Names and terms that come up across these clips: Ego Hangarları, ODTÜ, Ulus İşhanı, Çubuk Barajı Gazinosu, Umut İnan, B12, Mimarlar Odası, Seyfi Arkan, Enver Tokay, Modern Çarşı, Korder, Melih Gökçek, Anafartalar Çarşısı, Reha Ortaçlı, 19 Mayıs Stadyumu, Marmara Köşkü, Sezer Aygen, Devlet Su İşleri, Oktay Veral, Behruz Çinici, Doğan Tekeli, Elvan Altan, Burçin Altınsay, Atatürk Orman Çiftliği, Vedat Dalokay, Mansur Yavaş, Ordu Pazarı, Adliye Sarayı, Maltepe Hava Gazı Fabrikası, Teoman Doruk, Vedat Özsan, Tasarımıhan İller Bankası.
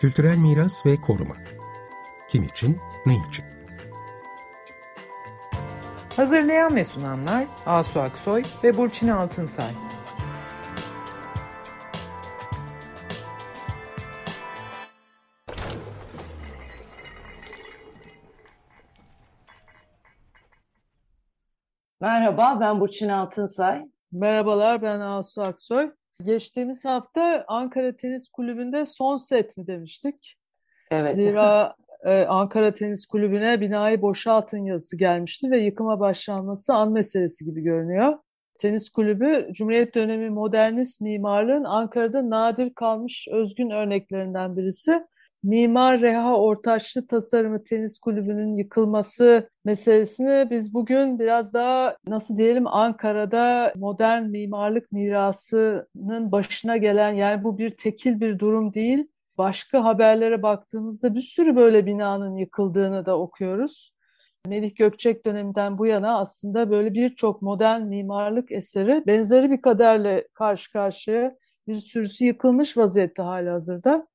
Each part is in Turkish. Kültürel miras ve koruma. Kim için, ne için? Hazırlayan ve sunanlar Asu Aksoy ve Burçin Altınsay. Merhaba, ben Burçin Altınsay. Merhabalar, ben Asu Aksoy. Geçtiğimiz hafta Ankara Tenis Kulübü'nde son set mi demiştik? Evet. Zira Ankara Tenis Kulübü'ne binayı boşaltın yazısı gelmişti ve yıkıma başlanması an meselesi gibi görünüyor. Tenis kulübü, Cumhuriyet dönemi modernist mimarlığın Ankara'da nadir kalmış özgün örneklerinden birisi. Mimar Reha Ortaçlı tasarımı tenis kulübünün yıkılması meselesini biz bugün biraz daha nasıl diyelim Ankara'da modern mimarlık mirasının başına gelen yani bu bir tekil bir durum değil. Başka haberlere baktığımızda bir sürü böyle binanın yıkıldığını da okuyoruz. Melih Gökçek döneminden bu yana aslında böyle birçok modern mimarlık eseri benzeri bir kaderle karşı karşıya bir sürüsü yıkılmış vaziyette halihazırda.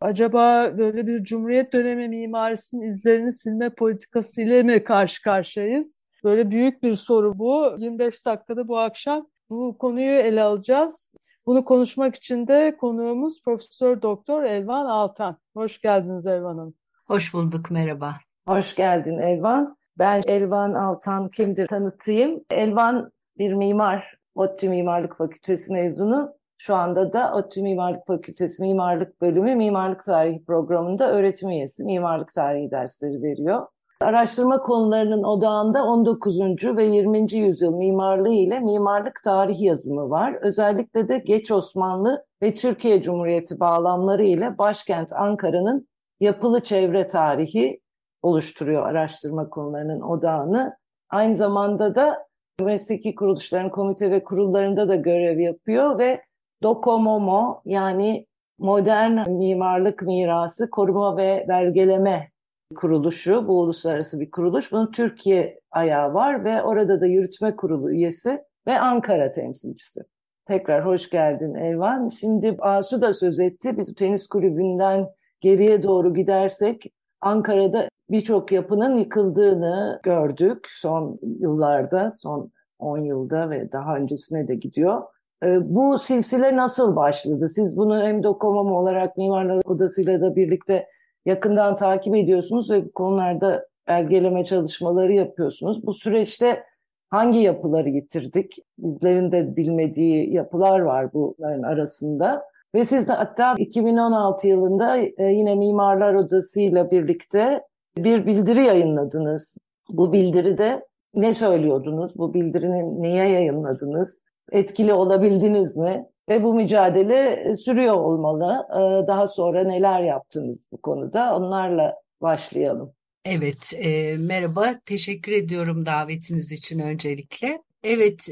Acaba böyle bir Cumhuriyet dönemi mimarisinin izlerini silme politikası ile mi karşı karşıyayız? Böyle büyük bir soru bu. 25 dakikada bu akşam bu konuyu ele alacağız. Bunu konuşmak için de konuğumuz Profesör Doktor Elvan Altan. Hoş geldiniz Elvan Hanım. Hoş bulduk, merhaba. Hoş geldin Elvan. Ben Elvan Altan kimdir tanıtayım. Elvan bir mimar, ODTÜ Mimarlık Fakültesi mezunu. Şu anda da ODTÜ Mimarlık Fakültesi Mimarlık Bölümü Mimarlık Tarihi Programı'nda öğretim üyesi mimarlık tarihi dersleri veriyor. Araştırma konularının odağında 19. ve 20. yüzyıl mimarlığı ile mimarlık tarihi yazımı var. Özellikle de Geç Osmanlı ve Türkiye Cumhuriyeti bağlamları ile başkent Ankara'nın yapılı çevre tarihi oluşturuyor araştırma konularının odağını. Aynı zamanda da mesleki kuruluşların komite ve kurullarında da görev yapıyor ve DOCOMOMO yani Modern Mimarlık Mirası Koruma ve Belgeleme Kuruluşu, bu uluslararası bir kuruluş. Bunun Türkiye ayağı var ve orada da yürütme kurulu üyesi ve Ankara temsilcisi. Tekrar hoş geldin Elvan. Şimdi Asu da söz etti. Biz tenis kulübünden geriye doğru gidersek Ankara'da birçok yapının yıkıldığını gördük son yıllarda, son 10 yılda ve daha öncesine de gidiyor. Bu silsile nasıl başladı? Siz bunu hem DOCOMOMO olarak Mimarlar Odası'yla da birlikte yakından takip ediyorsunuz ve bu konularda belgeleme çalışmaları yapıyorsunuz. Bu süreçte hangi yapıları yitirdik? Bizlerin de bilmediği yapılar var bunların arasında. Ve siz de hatta 2016 yılında yine Mimarlar Odası'yla birlikte bir bildiri yayınladınız. Bu bildiride ne söylüyordunuz? Bu bildirini niye yayınladınız? Etkili olabildiniz mi? Ve bu mücadele sürüyor olmalı. Daha sonra neler yaptınız bu konuda? Onlarla başlayalım. Evet, merhaba. Teşekkür ediyorum davetiniz için öncelikle. Evet,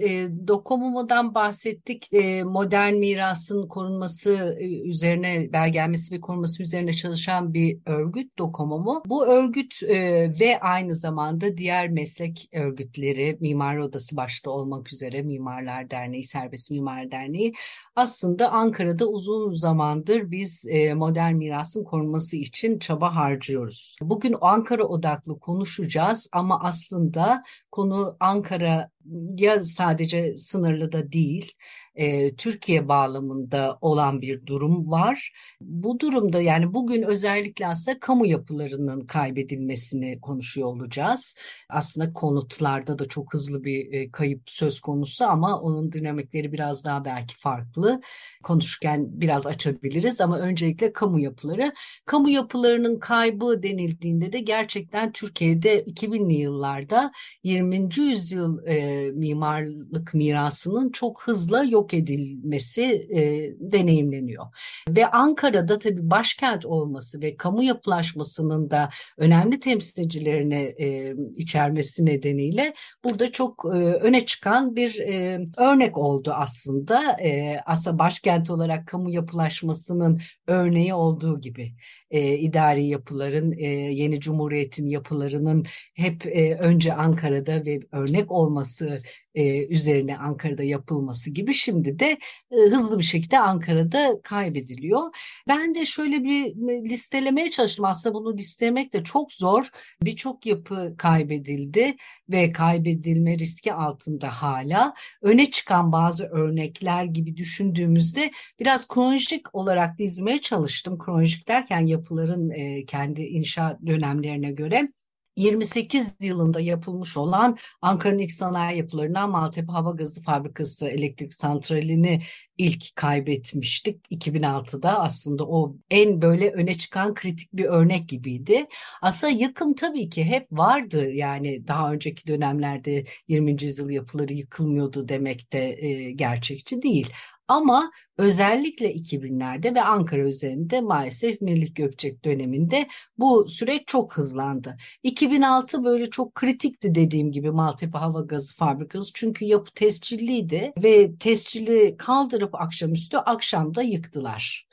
DOCOMOMO'dan bahsettik. Modern mirasın korunması üzerine, belgelenmesi ve korunması üzerine çalışan bir örgüt DOCOMOMO. Bu örgüt ve aynı zamanda diğer meslek örgütleri, Mimarlar Odası başta olmak üzere Mimarlar Derneği, Serbest Mimarlar Derneği aslında Ankara'da uzun zamandır biz modern mirasın korunması için çaba harcıyoruz. Bugün Ankara odaklı konuşacağız ama aslında konu Ankara ya sadece sınırlı da değil, Türkiye bağlamında olan bir durum var. Bu durumda yani bugün özellikle aslında kamu yapılarının kaybedilmesini konuşuyor olacağız. Aslında konutlarda da çok hızlı bir kayıp söz konusu ama onun dinamikleri biraz daha belki farklı. Konuşurken biraz açabiliriz ama öncelikle kamu yapıları. Kamu yapılarının kaybı denildiğinde de gerçekten Türkiye'de 2000'li yıllarda 20. yüzyıl mimarlık mirasının çok hızla yok edilmesi deneyimleniyor. Ve Ankara'da tabii başkent olması ve kamu yapılaşmasının da önemli temsilcilerini içermesi nedeniyle burada çok öne çıkan bir örnek oldu aslında. Aslında başkent olarak kamu yapılaşmasının örneği olduğu gibi idari yapıların, yeni cumhuriyetin yapılarının hep önce Ankara'da ve örnek olması üzerine Ankara'da yapılması gibi şimdi de hızlı bir şekilde Ankara'da kaybediliyor. Ben de şöyle bir listelemeye çalıştım. Aslında bunu listelemek de çok zor. Birçok yapı kaybedildi ve kaybedilme riski altında hala. Öne çıkan bazı örnekler gibi düşündüğümüzde biraz kronolojik olarak dizmeye çalıştım. Kronolojik derken yapıların kendi inşa dönemlerine göre. 28 yılında yapılmış olan Ankara'nın ilk sanayi yapılarından Maltepe Hava Gazı Fabrikası elektrik santralini ilk kaybetmiştik 2006'da. Aslında o en böyle öne çıkan kritik bir örnek gibiydi. Aslında yıkım tabii ki hep vardı. Yani daha önceki dönemlerde 20. yüzyıl yapıları yıkılmıyordu demek de gerçekçi değil. Ama özellikle 2000'lerde ve Ankara üzerinde maalesef Melih Gökçek döneminde bu süreç çok hızlandı. 2006 böyle çok kritikti dediğim gibi Maltepe Hava Gazı Fabrikası. Çünkü yapı tescilliydi ve tescilli kaldırıp akşamüstü akşamda yıktılar.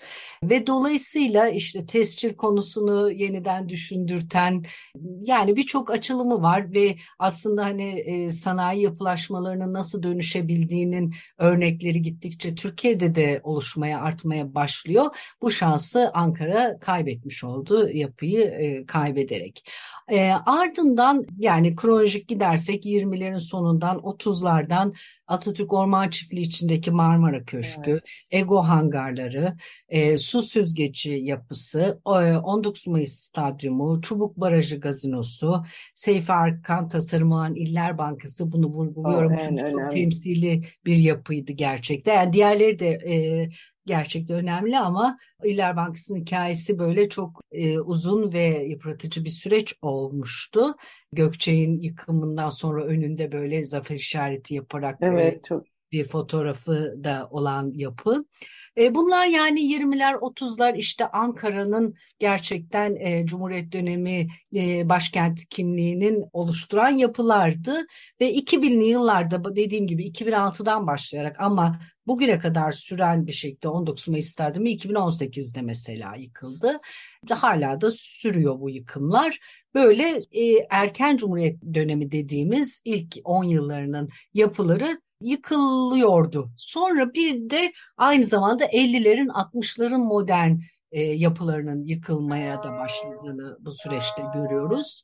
Ve dolayısıyla işte tescil konusunu yeniden düşündürten yani birçok açılımı var ve aslında hani sanayi yapılaşmalarının nasıl dönüşebildiğinin örnekleri gittikçe Türkiye'de de oluşmaya, artmaya başlıyor. Bu şansı Ankara kaybetmiş oldu yapıyı kaybederek. Ardından yani kronolojik gidersek 20'lerin sonundan 30'lardan Atatürk Orman Çiftliği içindeki Marmara Köşkü, evet. Ego Hangarları, su süzgeci yapısı, 19 Mayıs Stadyumu, Çubuk Barajı Gazinosu, Seyfi Arkan, Tasarımıhan İller Bankası, bunu vurguluyorum. Çünkü çok temsili bir yapıydı gerçekten. Yani diğerleri de gerçekten önemli ama İller Bankası'nın hikayesi böyle çok uzun ve yıpratıcı bir süreç olmuştu. Gökçek'in yıkımından sonra önünde böyle zafer işareti yaparak bir fotoğrafı da olan yapı. Bunlar yani 20'ler 30'lar işte Ankara'nın gerçekten Cumhuriyet dönemi başkent kimliğinin oluşturan yapılardı. Ve 2000'li yıllarda dediğim gibi 2006'dan başlayarak ama bugüne kadar süren bir şekilde 19 Mayıs Stadyumu 2018'de mesela yıkıldı. Hala da sürüyor bu yıkımlar. Böyle erken Cumhuriyet dönemi dediğimiz ilk 10 yıllarının yapıları yıkılıyordu. Sonra bir de aynı zamanda 50'lerin 60'ların modern yapılarının yıkılmaya da başladığını bu süreçte görüyoruz.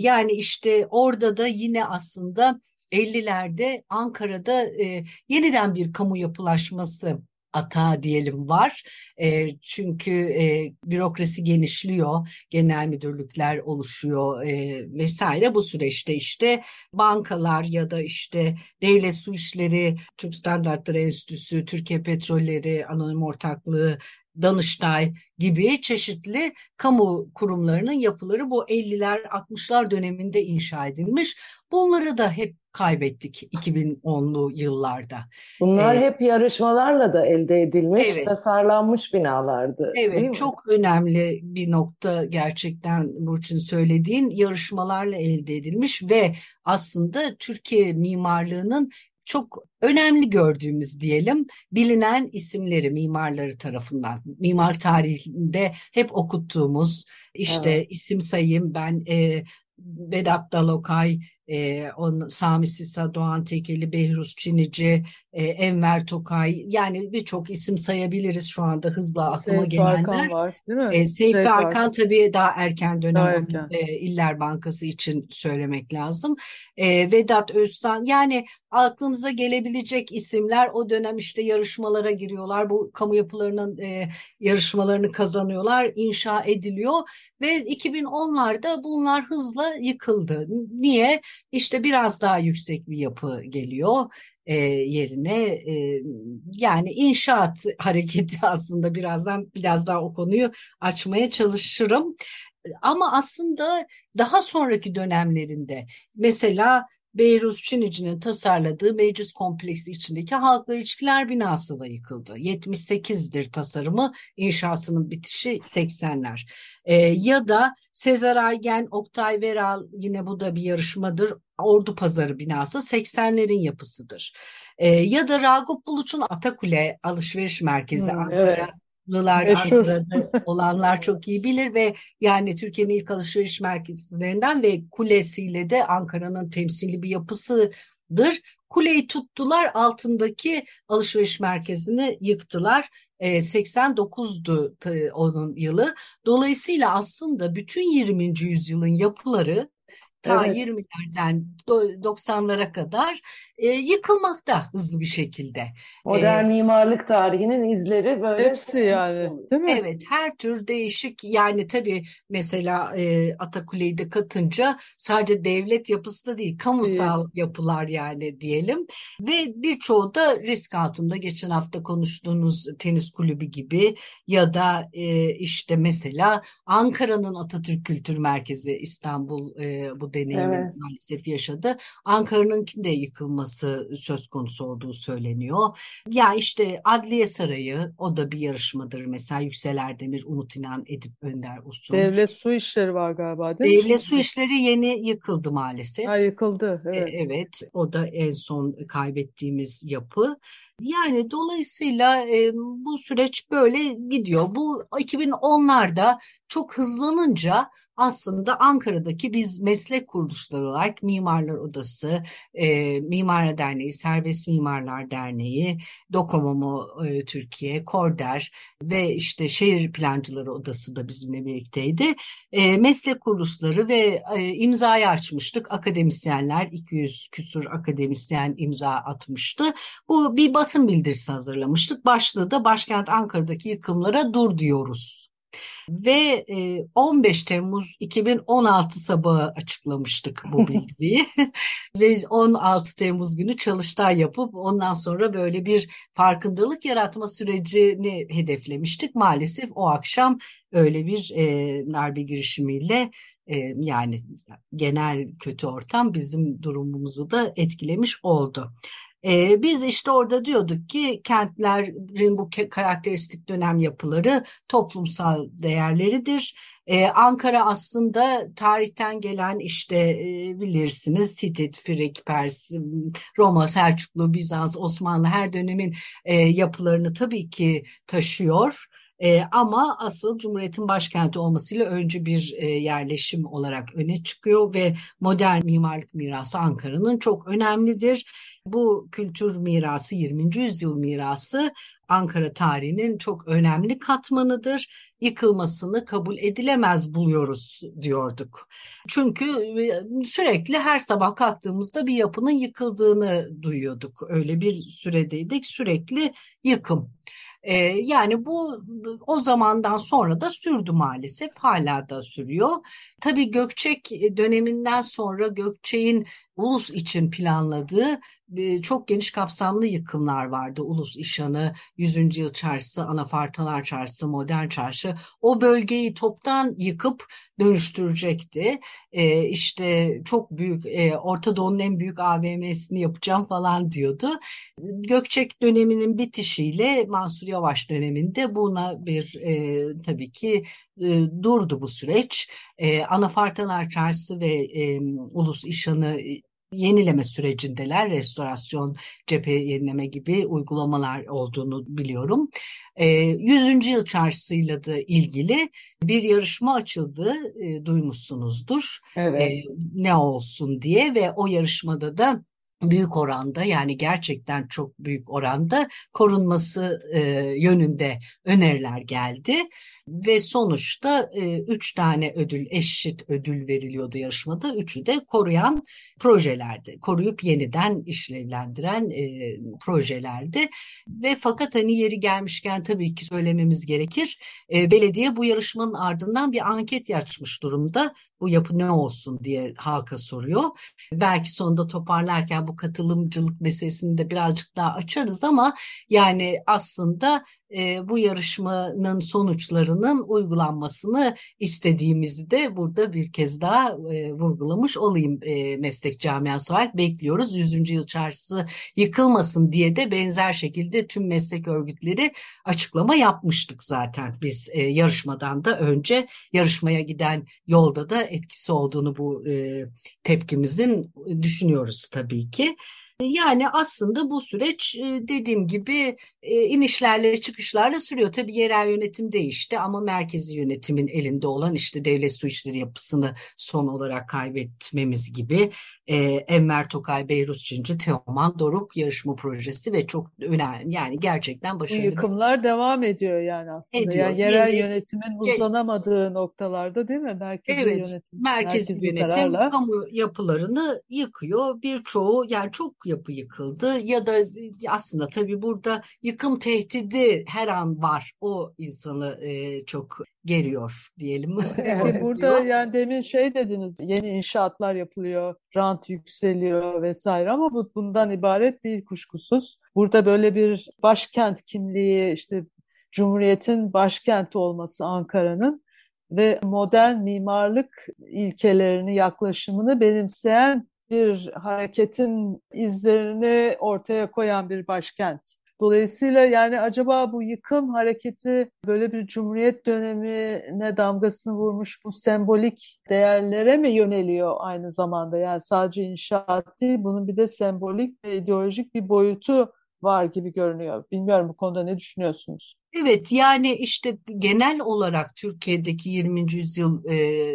Yani işte orada da yine aslında 50'lerde Ankara'da yeniden bir kamu yapılaşması atağı diyelim var. Çünkü bürokrasi genişliyor, genel müdürlükler oluşuyor vesaire. Bu süreçte işte bankalar ya da işte Devlet Su İşleri, Türk Standartları Enstitüsü, Türkiye Petrolleri, Anonim Ortaklığı, Danıştay gibi çeşitli kamu kurumlarının yapıları bu 50'ler 60'lar döneminde inşa edilmiş. Bunları da hep kaybettik 2010'lu yıllarda. Bunlar hep yarışmalarla da elde edilmiş, tasarlanmış binalardı. Evet, çok önemli bir nokta gerçekten Burçin söylediğin yarışmalarla elde edilmiş ve aslında Türkiye mimarlığının çok önemli gördüğümüz diyelim bilinen isimleri mimarları tarafından mimar tarihinde hep okuttuğumuz işte isim sayayım ben Vedat Dalokay, Sami Sisa, Doğan Tekeli, Behruz Çinici, Enver Tokay yani birçok isim sayabiliriz şu anda hızla aklıma gelenler. Var, değil mi? Seyfi Arkan tabii daha erken dönem İller Bankası için söylemek lazım. Vedat Özsan yani aklınıza gelebilecek isimler o dönem işte yarışmalara giriyorlar. Bu kamu yapılarının yarışmalarını kazanıyorlar, inşa ediliyor ve 2010'larda bunlar hızla yıkıldı. Niye? İşte biraz daha yüksek bir yapı geliyor yerine yani inşaat hareketi aslında biraz daha o konuyu açmaya çalışırım. Ama aslında daha sonraki dönemlerinde mesela Behruz Çinici'nin tasarladığı meclis kompleksi içindeki halkla ilişkiler binası da yıkıldı. 78'dir tasarımı, inşasının bitişi 80'ler. Ya da Sezer Aygen, Oktay Veral yine bu da bir yarışmadır. Ordu Pazarı binası 80'lerin yapısıdır. Ya da Ragıp Buluç'un Atakule alışveriş merkezi Ankara'da olanlar çok iyi bilir ve yani Türkiye'nin ilk alışveriş merkezlerinden ve kulesiyle de Ankara'nın temsili bir yapısıdır. Kuleyi tuttular, altındaki alışveriş merkezini yıktılar. 89'du onun yılı. Dolayısıyla aslında bütün 20. yüzyılın yapıları ta 20'lerden 90'lara kadar yıkılmakta hızlı bir şekilde. Modern mimarlık tarihinin izleri böyle. Hepsi yani, değil mi? Evet, her tür değişik, yani tabii mesela Atakule'yi de katınca sadece devlet yapısı da değil, kamusal yapılar yani diyelim. Ve birçoğu da risk altında, geçen hafta konuştuğunuz tenis kulübü gibi ya da işte mesela Ankara'nın Atatürk Kültür Merkezi, İstanbul bu deneyimi maalesef yaşadı. Ankara'nınkinde yıkılması söz konusu olduğu söyleniyor. Ya işte Adliye Sarayı, o da bir yarışmadır. Mesela Yüksel Erdemir, Umut İnan, Edip Önder Usun. Devlet Su İşleri var galiba, değil mi? Devlet Su İşleri yeni yıkıldı maalesef. Ha, yıkıldı. Evet. Evet, o da en son kaybettiğimiz yapı. Yani dolayısıyla bu süreç böyle gidiyor. Bu 2010'larda çok hızlanınca aslında Ankara'daki biz meslek kuruluşları olarak Mimarlar Odası, Mimarlar Derneği, Serbest Mimarlar Derneği, DOCOMOMO Türkiye, Korder ve işte Şehir Plancıları Odası da bizimle birlikteydi. Meslek kuruluşları ve imzayı açmıştık. Akademisyenler, 200 küsur akademisyen imza atmıştı. Bu bir basın bildirisi hazırlamıştık. Başlığı da "Başkent Ankara'daki yıkımlara dur diyoruz." Ve 15 Temmuz 2016 sabahı açıklamıştık bu bilgiyi ve 16 Temmuz günü çalıştay yapıp ondan sonra böyle bir farkındalık yaratma sürecini hedeflemiştik. Maalesef o akşam öyle bir darbe girişimiyle yani genel kötü ortam bizim durumumuzu da etkilemiş oldu. Biz işte orada diyorduk ki kentlerin bu karakteristik dönem yapıları toplumsal değerleridir. Ankara aslında tarihten gelen işte bilirsiniz Hitit, Frigg, Pers, Roma, Selçuklu, Bizans, Osmanlı her dönemin yapılarını tabii ki taşıyor. Ama asıl Cumhuriyet'in başkenti olmasıyla öncü bir yerleşim olarak öne çıkıyor ve modern mimarlık mirası Ankara'nın çok önemlidir. Bu kültür mirası, 20. yüzyıl mirası Ankara tarihinin çok önemli katmanıdır. Yıkılmasını kabul edilemez buluyoruz diyorduk. Çünkü sürekli her sabah kalktığımızda bir yapının yıkıldığını duyuyorduk. Öyle bir süredeydik, sürekli yıkım. Yani bu o zamandan sonra da sürdü maalesef, hala da sürüyor. Tabii Gökçek döneminden sonra Gökçek'in Ulus için planladığı çok geniş kapsamlı yıkımlar vardı. Ulus İşhanı, 100. Yıl Çarşısı, Anafartalar Çarşısı, Modern Çarşı, o bölgeyi toptan yıkıp dönüştürecekti. İşte çok büyük, Orta Doğu'nun en büyük AVM'sini yapacağım falan diyordu. Gökçek döneminin bitişiyle Mansur Yavaş döneminde buna bir tabii ki durdu bu süreç. Anafartalar Çarşısı ve Ulus İşhanı yenileme sürecindeler. Restorasyon, cephe yenileme gibi uygulamalar olduğunu biliyorum. 100. Yıl Çarşısı'yla da ilgili bir yarışma açıldı, duymuşsunuzdur. Evet. Ne olsun diye ve o yarışmada da büyük oranda, yani gerçekten çok büyük oranda korunması yönünde öneriler geldi. Ve sonuçta 3 tane ödül, eşit ödül veriliyordu yarışmada. Üçü de koruyan projelerdi. Koruyup yeniden işlevlendiren projelerdi. Ve fakat hani yeri gelmişken tabii ki söylememiz gerekir. Belediye bu yarışmanın ardından bir anket açmış durumda. Bu yapı ne olsun diye halka soruyor. Belki sonunda toparlarken bu katılımcılık meselesini de birazcık daha açarız ama yani aslında bu yarışmanın sonuçlarının uygulanmasını istediğimizi de burada bir kez daha vurgulamış olayım meslek camiası olarak. Bekliyoruz 100. Yıl Çarşısı yıkılmasın diye de benzer şekilde tüm meslek örgütleri açıklama yapmıştık zaten biz yarışmadan da önce, yarışmaya giden yolda da etkisi olduğunu bu tepkimizin düşünüyoruz tabii ki. Yani aslında bu süreç dediğim gibi inişlerle çıkışlarla sürüyor. Tabii yerel yönetim değişti ama merkezi yönetimin elinde olan işte devlet su işleri yapısını son olarak kaybetmemiz gibi Enver Tokay, Behruz Çinici, Teoman Doruk yarışma projesi ve çok önemli yani gerçekten başarılı. Yıkımlar devam ediyor yani aslında. Ediyor. Yani yerel yönetimin uzlanamadığı noktalarda değil mi? Merkezi yönetim. Merkezi yönetim kamu yapılarını yıkıyor. Birçoğu yani çok yapı yıkıldı ya da aslında tabii burada yıkım tehdidi her an var. O insanı çok geriyor diyelim. Yani burada yani demin şey dediniz, yeni inşaatlar yapılıyor, rant yükseliyor vesaire ama bu bundan ibaret değil kuşkusuz. Burada böyle bir başkent kimliği, işte Cumhuriyet'in başkenti olması Ankara'nın ve modern mimarlık ilkelerini, yaklaşımını benimseyen bir hareketin izlerini ortaya koyan bir başkent. Dolayısıyla yani acaba bu yıkım hareketi böyle bir Cumhuriyet dönemine damgasını vurmuş bu sembolik değerlere mi yöneliyor aynı zamanda? Yani sadece inşaat değil, bunun bir de sembolik ve ideolojik bir boyutu var gibi görünüyor. Bilmiyorum, bu konuda ne düşünüyorsunuz? Evet, yani işte genel olarak Türkiye'deki 20. yüzyıl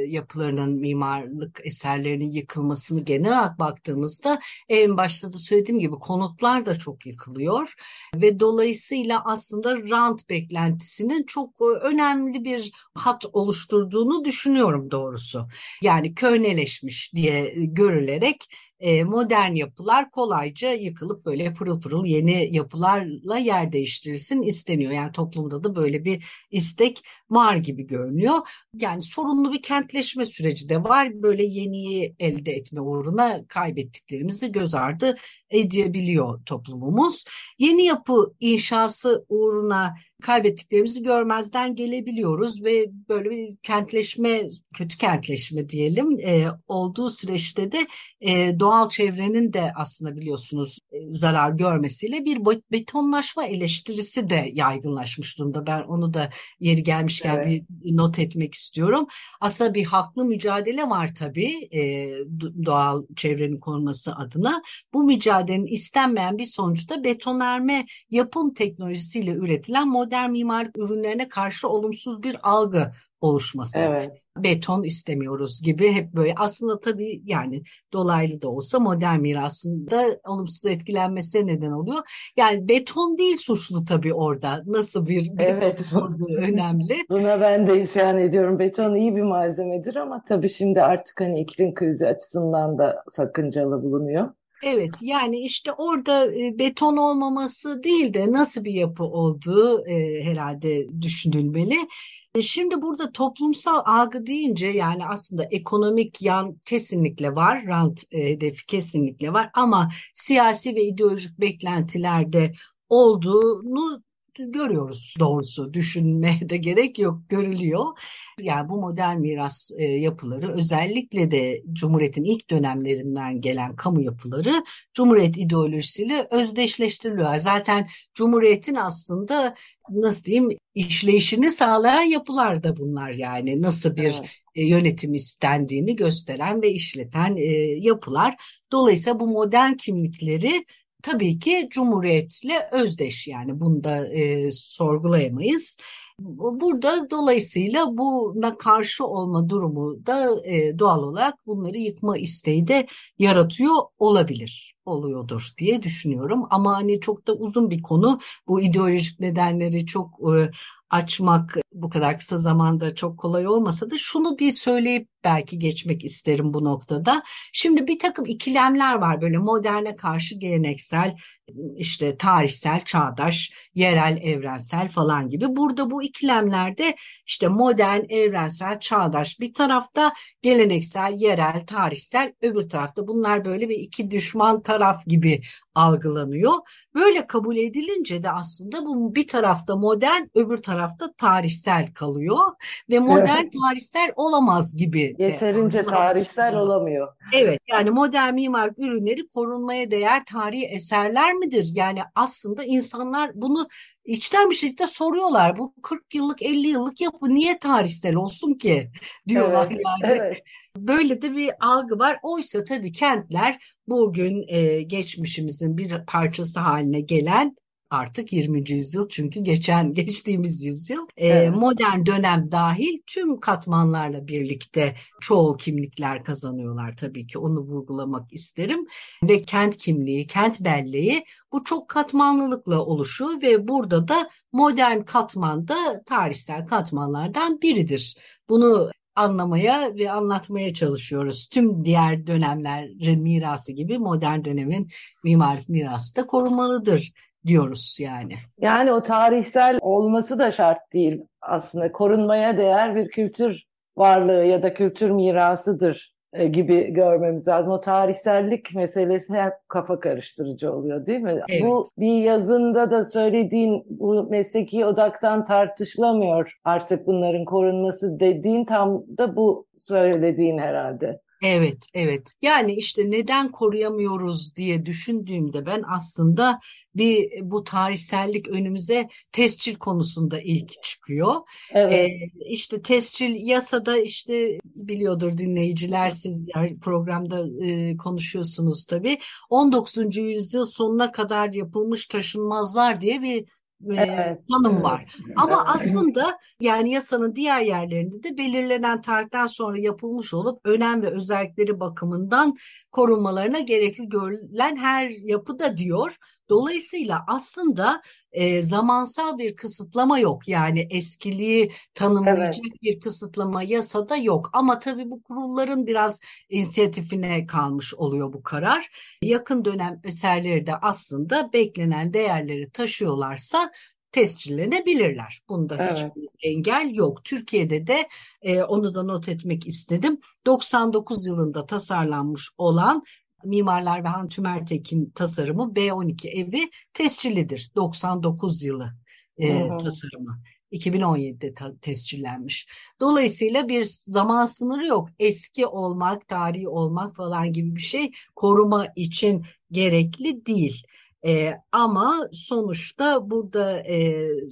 yapılarının, mimarlık eserlerinin yıkılmasını genel olarak baktığımızda en başta da söylediğim gibi konutlar da çok yıkılıyor ve dolayısıyla aslında rant beklentisinin çok önemli bir hat oluşturduğunu düşünüyorum doğrusu. Yani köhneleşmiş diye görülerek modern yapılar kolayca yıkılıp böyle pırıl pırıl yeni yapılarla yer değiştirilsin isteniyor. Yani toplumda da böyle bir istek var gibi görünüyor. Yani sorunlu bir kentleşme süreci de var. Böyle yeniyi elde etme uğruna kaybettiklerimizi göz ardı edebiliyor toplumumuz. Yeni yapı inşası uğruna kaybettiklerimizi görmezden gelebiliyoruz ve böyle bir kentleşme, kötü kentleşme diyelim olduğu süreçte de doğal çevrenin de aslında biliyorsunuz zarar görmesiyle bir betonlaşma eleştirisi de yaygınlaşmış durumda. Ben onu da yeri gelmişken bir not etmek istiyorum. Aslında bir haklı mücadele var tabii doğal çevrenin korunması adına. Bu mücadelenin istenmeyen bir sonucu da betonarme yapım teknolojisiyle üretilen modern mimarlık ürünlerine karşı olumsuz bir algı oluşması. Evet. Beton istemiyoruz gibi hep böyle aslında tabii yani dolaylı da olsa modern mirasında olumsuz etkilenmesine neden oluyor. Yani beton değil suçlu tabii orada. Nasıl bir beton olduğu önemli. Buna ben de isyan ediyorum. Beton iyi bir malzemedir ama tabii şimdi artık hani iklim krizi açısından da sakıncalı bulunuyor. Evet, yani işte orada beton olmaması değil de nasıl bir yapı olduğu herhalde düşünülmeli. Şimdi burada toplumsal algı deyince yani aslında ekonomik yan kesinlikle var, rant hedefi kesinlikle var ama siyasi ve ideolojik beklentilerde olduğunu görüyoruz doğrusu. Düşünmeye de gerek yok, görülüyor. Yani bu modern miras yapıları özellikle de Cumhuriyet'in ilk dönemlerinden gelen kamu yapıları Cumhuriyet ideolojisiyle özdeşleştiriliyor. Zaten Cumhuriyet'in aslında nasıl diyeyim işleyişini sağlayan yapılar da bunlar yani nasıl bir yönetim istendiğini gösteren ve işleten yapılar. Dolayısıyla bu modern kimlikleri tabii ki Cumhuriyet'le özdeş yani bunu da sorgulayamayız. Burada dolayısıyla buna karşı olma durumu da doğal olarak bunları yıkma isteği de yaratıyor olabilir, oluyordur diye düşünüyorum. Ama hani çok da uzun bir konu, bu ideolojik nedenleri çok açmak bu kadar kısa zamanda çok kolay olmasa da şunu bir söyleyip belki geçmek isterim bu noktada. Şimdi bir takım ikilemler var böyle moderne karşı geleneksel, işte tarihsel, çağdaş, yerel, evrensel falan gibi. Burada bu ikilemlerde işte modern, evrensel, çağdaş bir tarafta, geleneksel, yerel, tarihsel öbür tarafta. Bunlar böyle bir iki düşman taraf gibi algılanıyor. Böyle kabul edilince de aslında bu bir tarafta modern, öbür tarafta tarihsel kalıyor ve modern tarihsel olamaz gibi. Yeterince tarihsel olamıyor. Evet, yani modern mimar ürünleri korunmaya değer tarihi eserler midir? Yani aslında insanlar bunu İçten bir şekilde soruyorlar. Bu 40 yıllık, 50 yıllık yapı niye tarihsel olsun ki diyorlar yani. Evet. Böyle de bir algı var. Oysa tabii kentler bugün geçmişimizin bir parçası haline gelen artık 20. yüzyıl, çünkü geçtiğimiz yüzyıl modern dönem dahil tüm katmanlarla birlikte çoğul kimlikler kazanıyorlar tabii ki. Onu vurgulamak isterim. Ve kent kimliği, kent belleği bu çok katmanlılıkla oluşuyor ve burada da modern katman da tarihsel katmanlardan biridir. Bunu anlamaya ve anlatmaya çalışıyoruz. Tüm diğer dönemlerin mirası gibi modern dönemin mimarlık mirası da korunmalıdır diyoruz yani. Yani o tarihsel olması da şart değil aslında. Korunmaya değer bir kültür varlığı ya da kültür mirasıdır gibi görmemiz lazım. O tarihsellik meselesi hep kafa karıştırıcı oluyor değil mi? Evet. Bu bir yazında da söylediğin, bu mesleki odaktan tartışılamıyor artık bunların korunması dediğin tam da bu söylediğin herhalde. Evet. Yani işte neden koruyamıyoruz diye düşündüğümde ben aslında bu tarihsellik önümüze tescil konusunda ilk çıkıyor. Evet. İşte tescil yasada, işte biliyordur dinleyiciler, siz programda konuşuyorsunuz tabii. 19. yüzyıl sonuna kadar yapılmış taşınmazlar diye bir tanım var. Evet. Ama aslında yani yasanın diğer yerlerinde de belirlenen tarihten sonra yapılmış olup önem ve özellikleri bakımından korunmalarına gerekli görülen her yapıda diyor. Dolayısıyla aslında zamansal bir kısıtlama yok. Yani eskiliği tanımlayacak bir kısıtlama yasada yok. Ama tabii bu kurulların biraz inisiyatifine kalmış oluyor bu karar. Yakın dönem eserleri de aslında beklenen değerleri taşıyorlarsa tescillenebilirler. Bunda hiçbir engel yok. Türkiye'de de onu da not etmek istedim. 99 yılında tasarlanmış olan Mimarlar ve Han Tümertekin tasarımı B12 evi tescillidir. 99 yılı tasarımı. 2017'de tescillenmiş. Dolayısıyla bir zaman sınırı yok. Eski olmak, tarihi olmak falan gibi bir şey koruma için gerekli değil. Ama sonuçta burada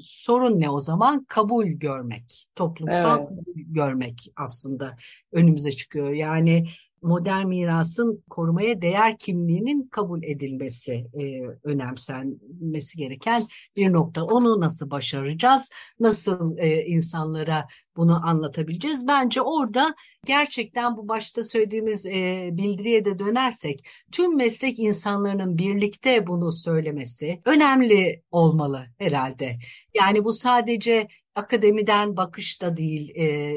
sorun ne o zaman? Kabul görmek. Toplumsal kabul görmek aslında önümüze çıkıyor. Yani modern mirasın korumaya değer kimliğinin kabul edilmesi önemsenmesi gereken bir nokta. Onu nasıl başaracağız? Nasıl insanlara bunu anlatabileceğiz? Bence orada gerçekten bu başta söylediğimiz bildiriye de dönersek, tüm meslek insanlarının birlikte bunu söylemesi önemli olmalı herhalde. Yani bu sadece akademiden bakışta değil,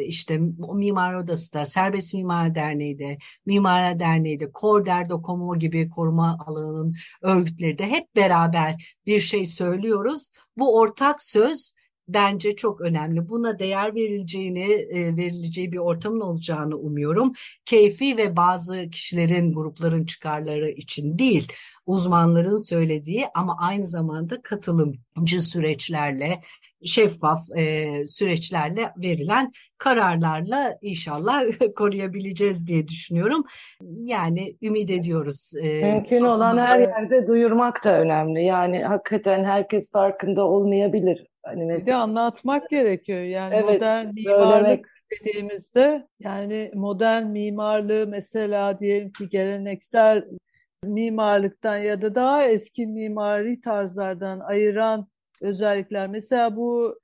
işte Mimar Odası da, Serbest Mimarlar Derneği de, Mimarlar Derneği de, Korder, DOCOMOMO gibi koruma alanının örgütleri de hep beraber bir şey söylüyoruz. Bu ortak söz bence çok önemli. Buna değer verileceği bir ortamın olacağını umuyorum. Keyfi ve bazı kişilerin, grupların çıkarları için değil, uzmanların söylediği ama aynı zamanda katılımcı süreçlerle, şeffaf süreçlerle verilen kararlarla inşallah koruyabileceğiz diye düşünüyorum. Yani ümit ediyoruz. Mümkün olan her yerde duyurmak da önemli. Yani hakikaten herkes farkında olmayabilir. Bir de anlatmak gerekiyor. Yani modern mimarlık dediğimizde, yani modern mimarlığı mesela diyelim ki geleneksel mimarlıktan ya da daha eski mimari tarzlardan ayıran özellikler. Mesela bu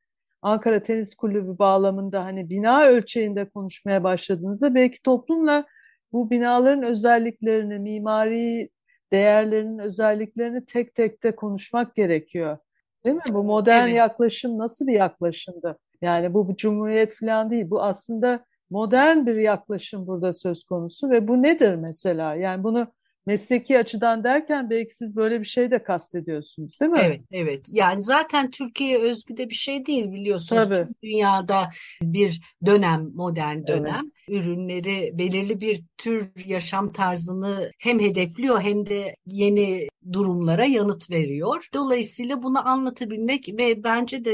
Ankara Tenis Kulübü bağlamında hani bina ölçeğinde konuşmaya başladığınızda belki toplumla bu binaların özelliklerini, mimari değerlerinin özelliklerini tek tek de konuşmak gerekiyor. Değil mi? Bu modern yaklaşım nasıl bir yaklaşımdı? Yani bu cumhuriyet falan değil. Bu aslında modern bir yaklaşım burada söz konusu ve bu nedir mesela? Yani bunu mesleki açıdan derken belki siz böyle bir şey de kastediyorsunuz değil mi? Evet. Yani zaten Türkiye'ye özgü de bir şey değil, biliyorsunuz. Tabii. Dünyada bir dönem, modern dönem. Evet. Ürünleri belirli bir tür yaşam tarzını hem hedefliyor hem de yeni durumlara yanıt veriyor. Dolayısıyla bunu anlatabilmek ve bence de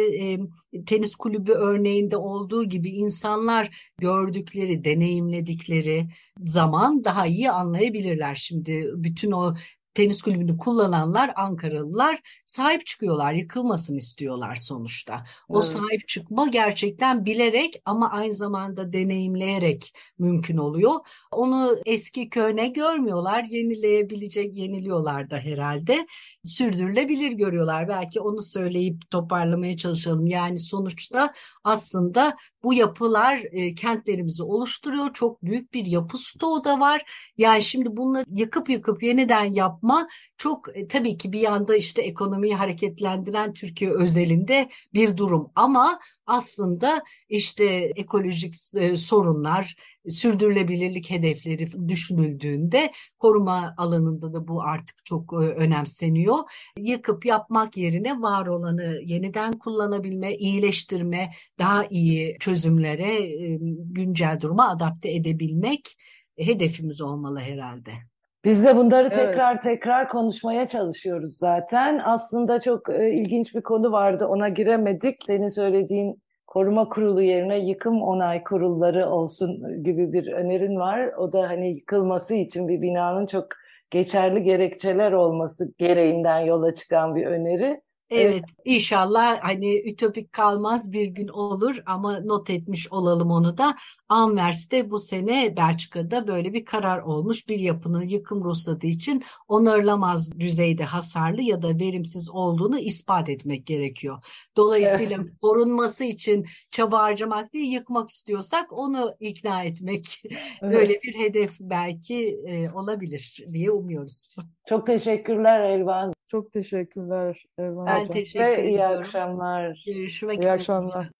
tenis kulübü örneğinde olduğu gibi insanlar gördükleri, deneyimledikleri zaman daha iyi anlayabilirler. Şimdi bütün o tenis kulübünü kullananlar, Ankaralılar sahip çıkıyorlar, yıkılmasın istiyorlar sonuçta. O sahip çıkma gerçekten bilerek ama aynı zamanda deneyimleyerek mümkün oluyor. Onu eski köhne görmüyorlar, yeniliyorlar da herhalde. Sürdürülebilir görüyorlar. Belki onu söyleyip toparlamaya çalışalım. Yani sonuçta aslında bu yapılar kentlerimizi oluşturuyor. Çok büyük bir yapı stoğu da var. Yani şimdi bunları yıkıp yeniden yapma çok tabii ki bir yanda işte ekonomiyi hareketlendiren Türkiye özelinde bir durum ama aslında işte ekolojik sorunlar, sürdürülebilirlik hedefleri düşünüldüğünde koruma alanında da bu artık çok önemseniyor. Yıkıp yapmak yerine var olanı yeniden kullanabilme, iyileştirme, daha iyi çözümlere, güncel duruma adapte edebilmek hedefimiz olmalı herhalde. Biz de bunları tekrar konuşmaya çalışıyoruz zaten. Aslında çok ilginç bir konu vardı, ona giremedik. Senin söylediğin koruma kurulu yerine yıkım onay kurulları olsun gibi bir önerin var. O da hani yıkılması için bir binanın çok geçerli gerekçeler olması gereğinden yola çıkan bir öneri. Evet, inşallah hani ütopik kalmaz, bir gün olur ama not etmiş olalım onu da. Anvers'te bu sene Belçika'da böyle bir karar olmuş. Bir yapının yıkım ruhsatı için onarılamaz düzeyde hasarlı ya da verimsiz olduğunu ispat etmek gerekiyor. Dolayısıyla korunması için çaba harcamak değil, yıkmak istiyorsak onu ikna etmek böyle bir hedef belki olabilir diye umuyoruz. Çok teşekkürler Elvan. Çok teşekkürler Elvan Hocam. Ben teşekkür ediyorum. İyi akşamlar. Görüşmek üzere. İyi akşamlar.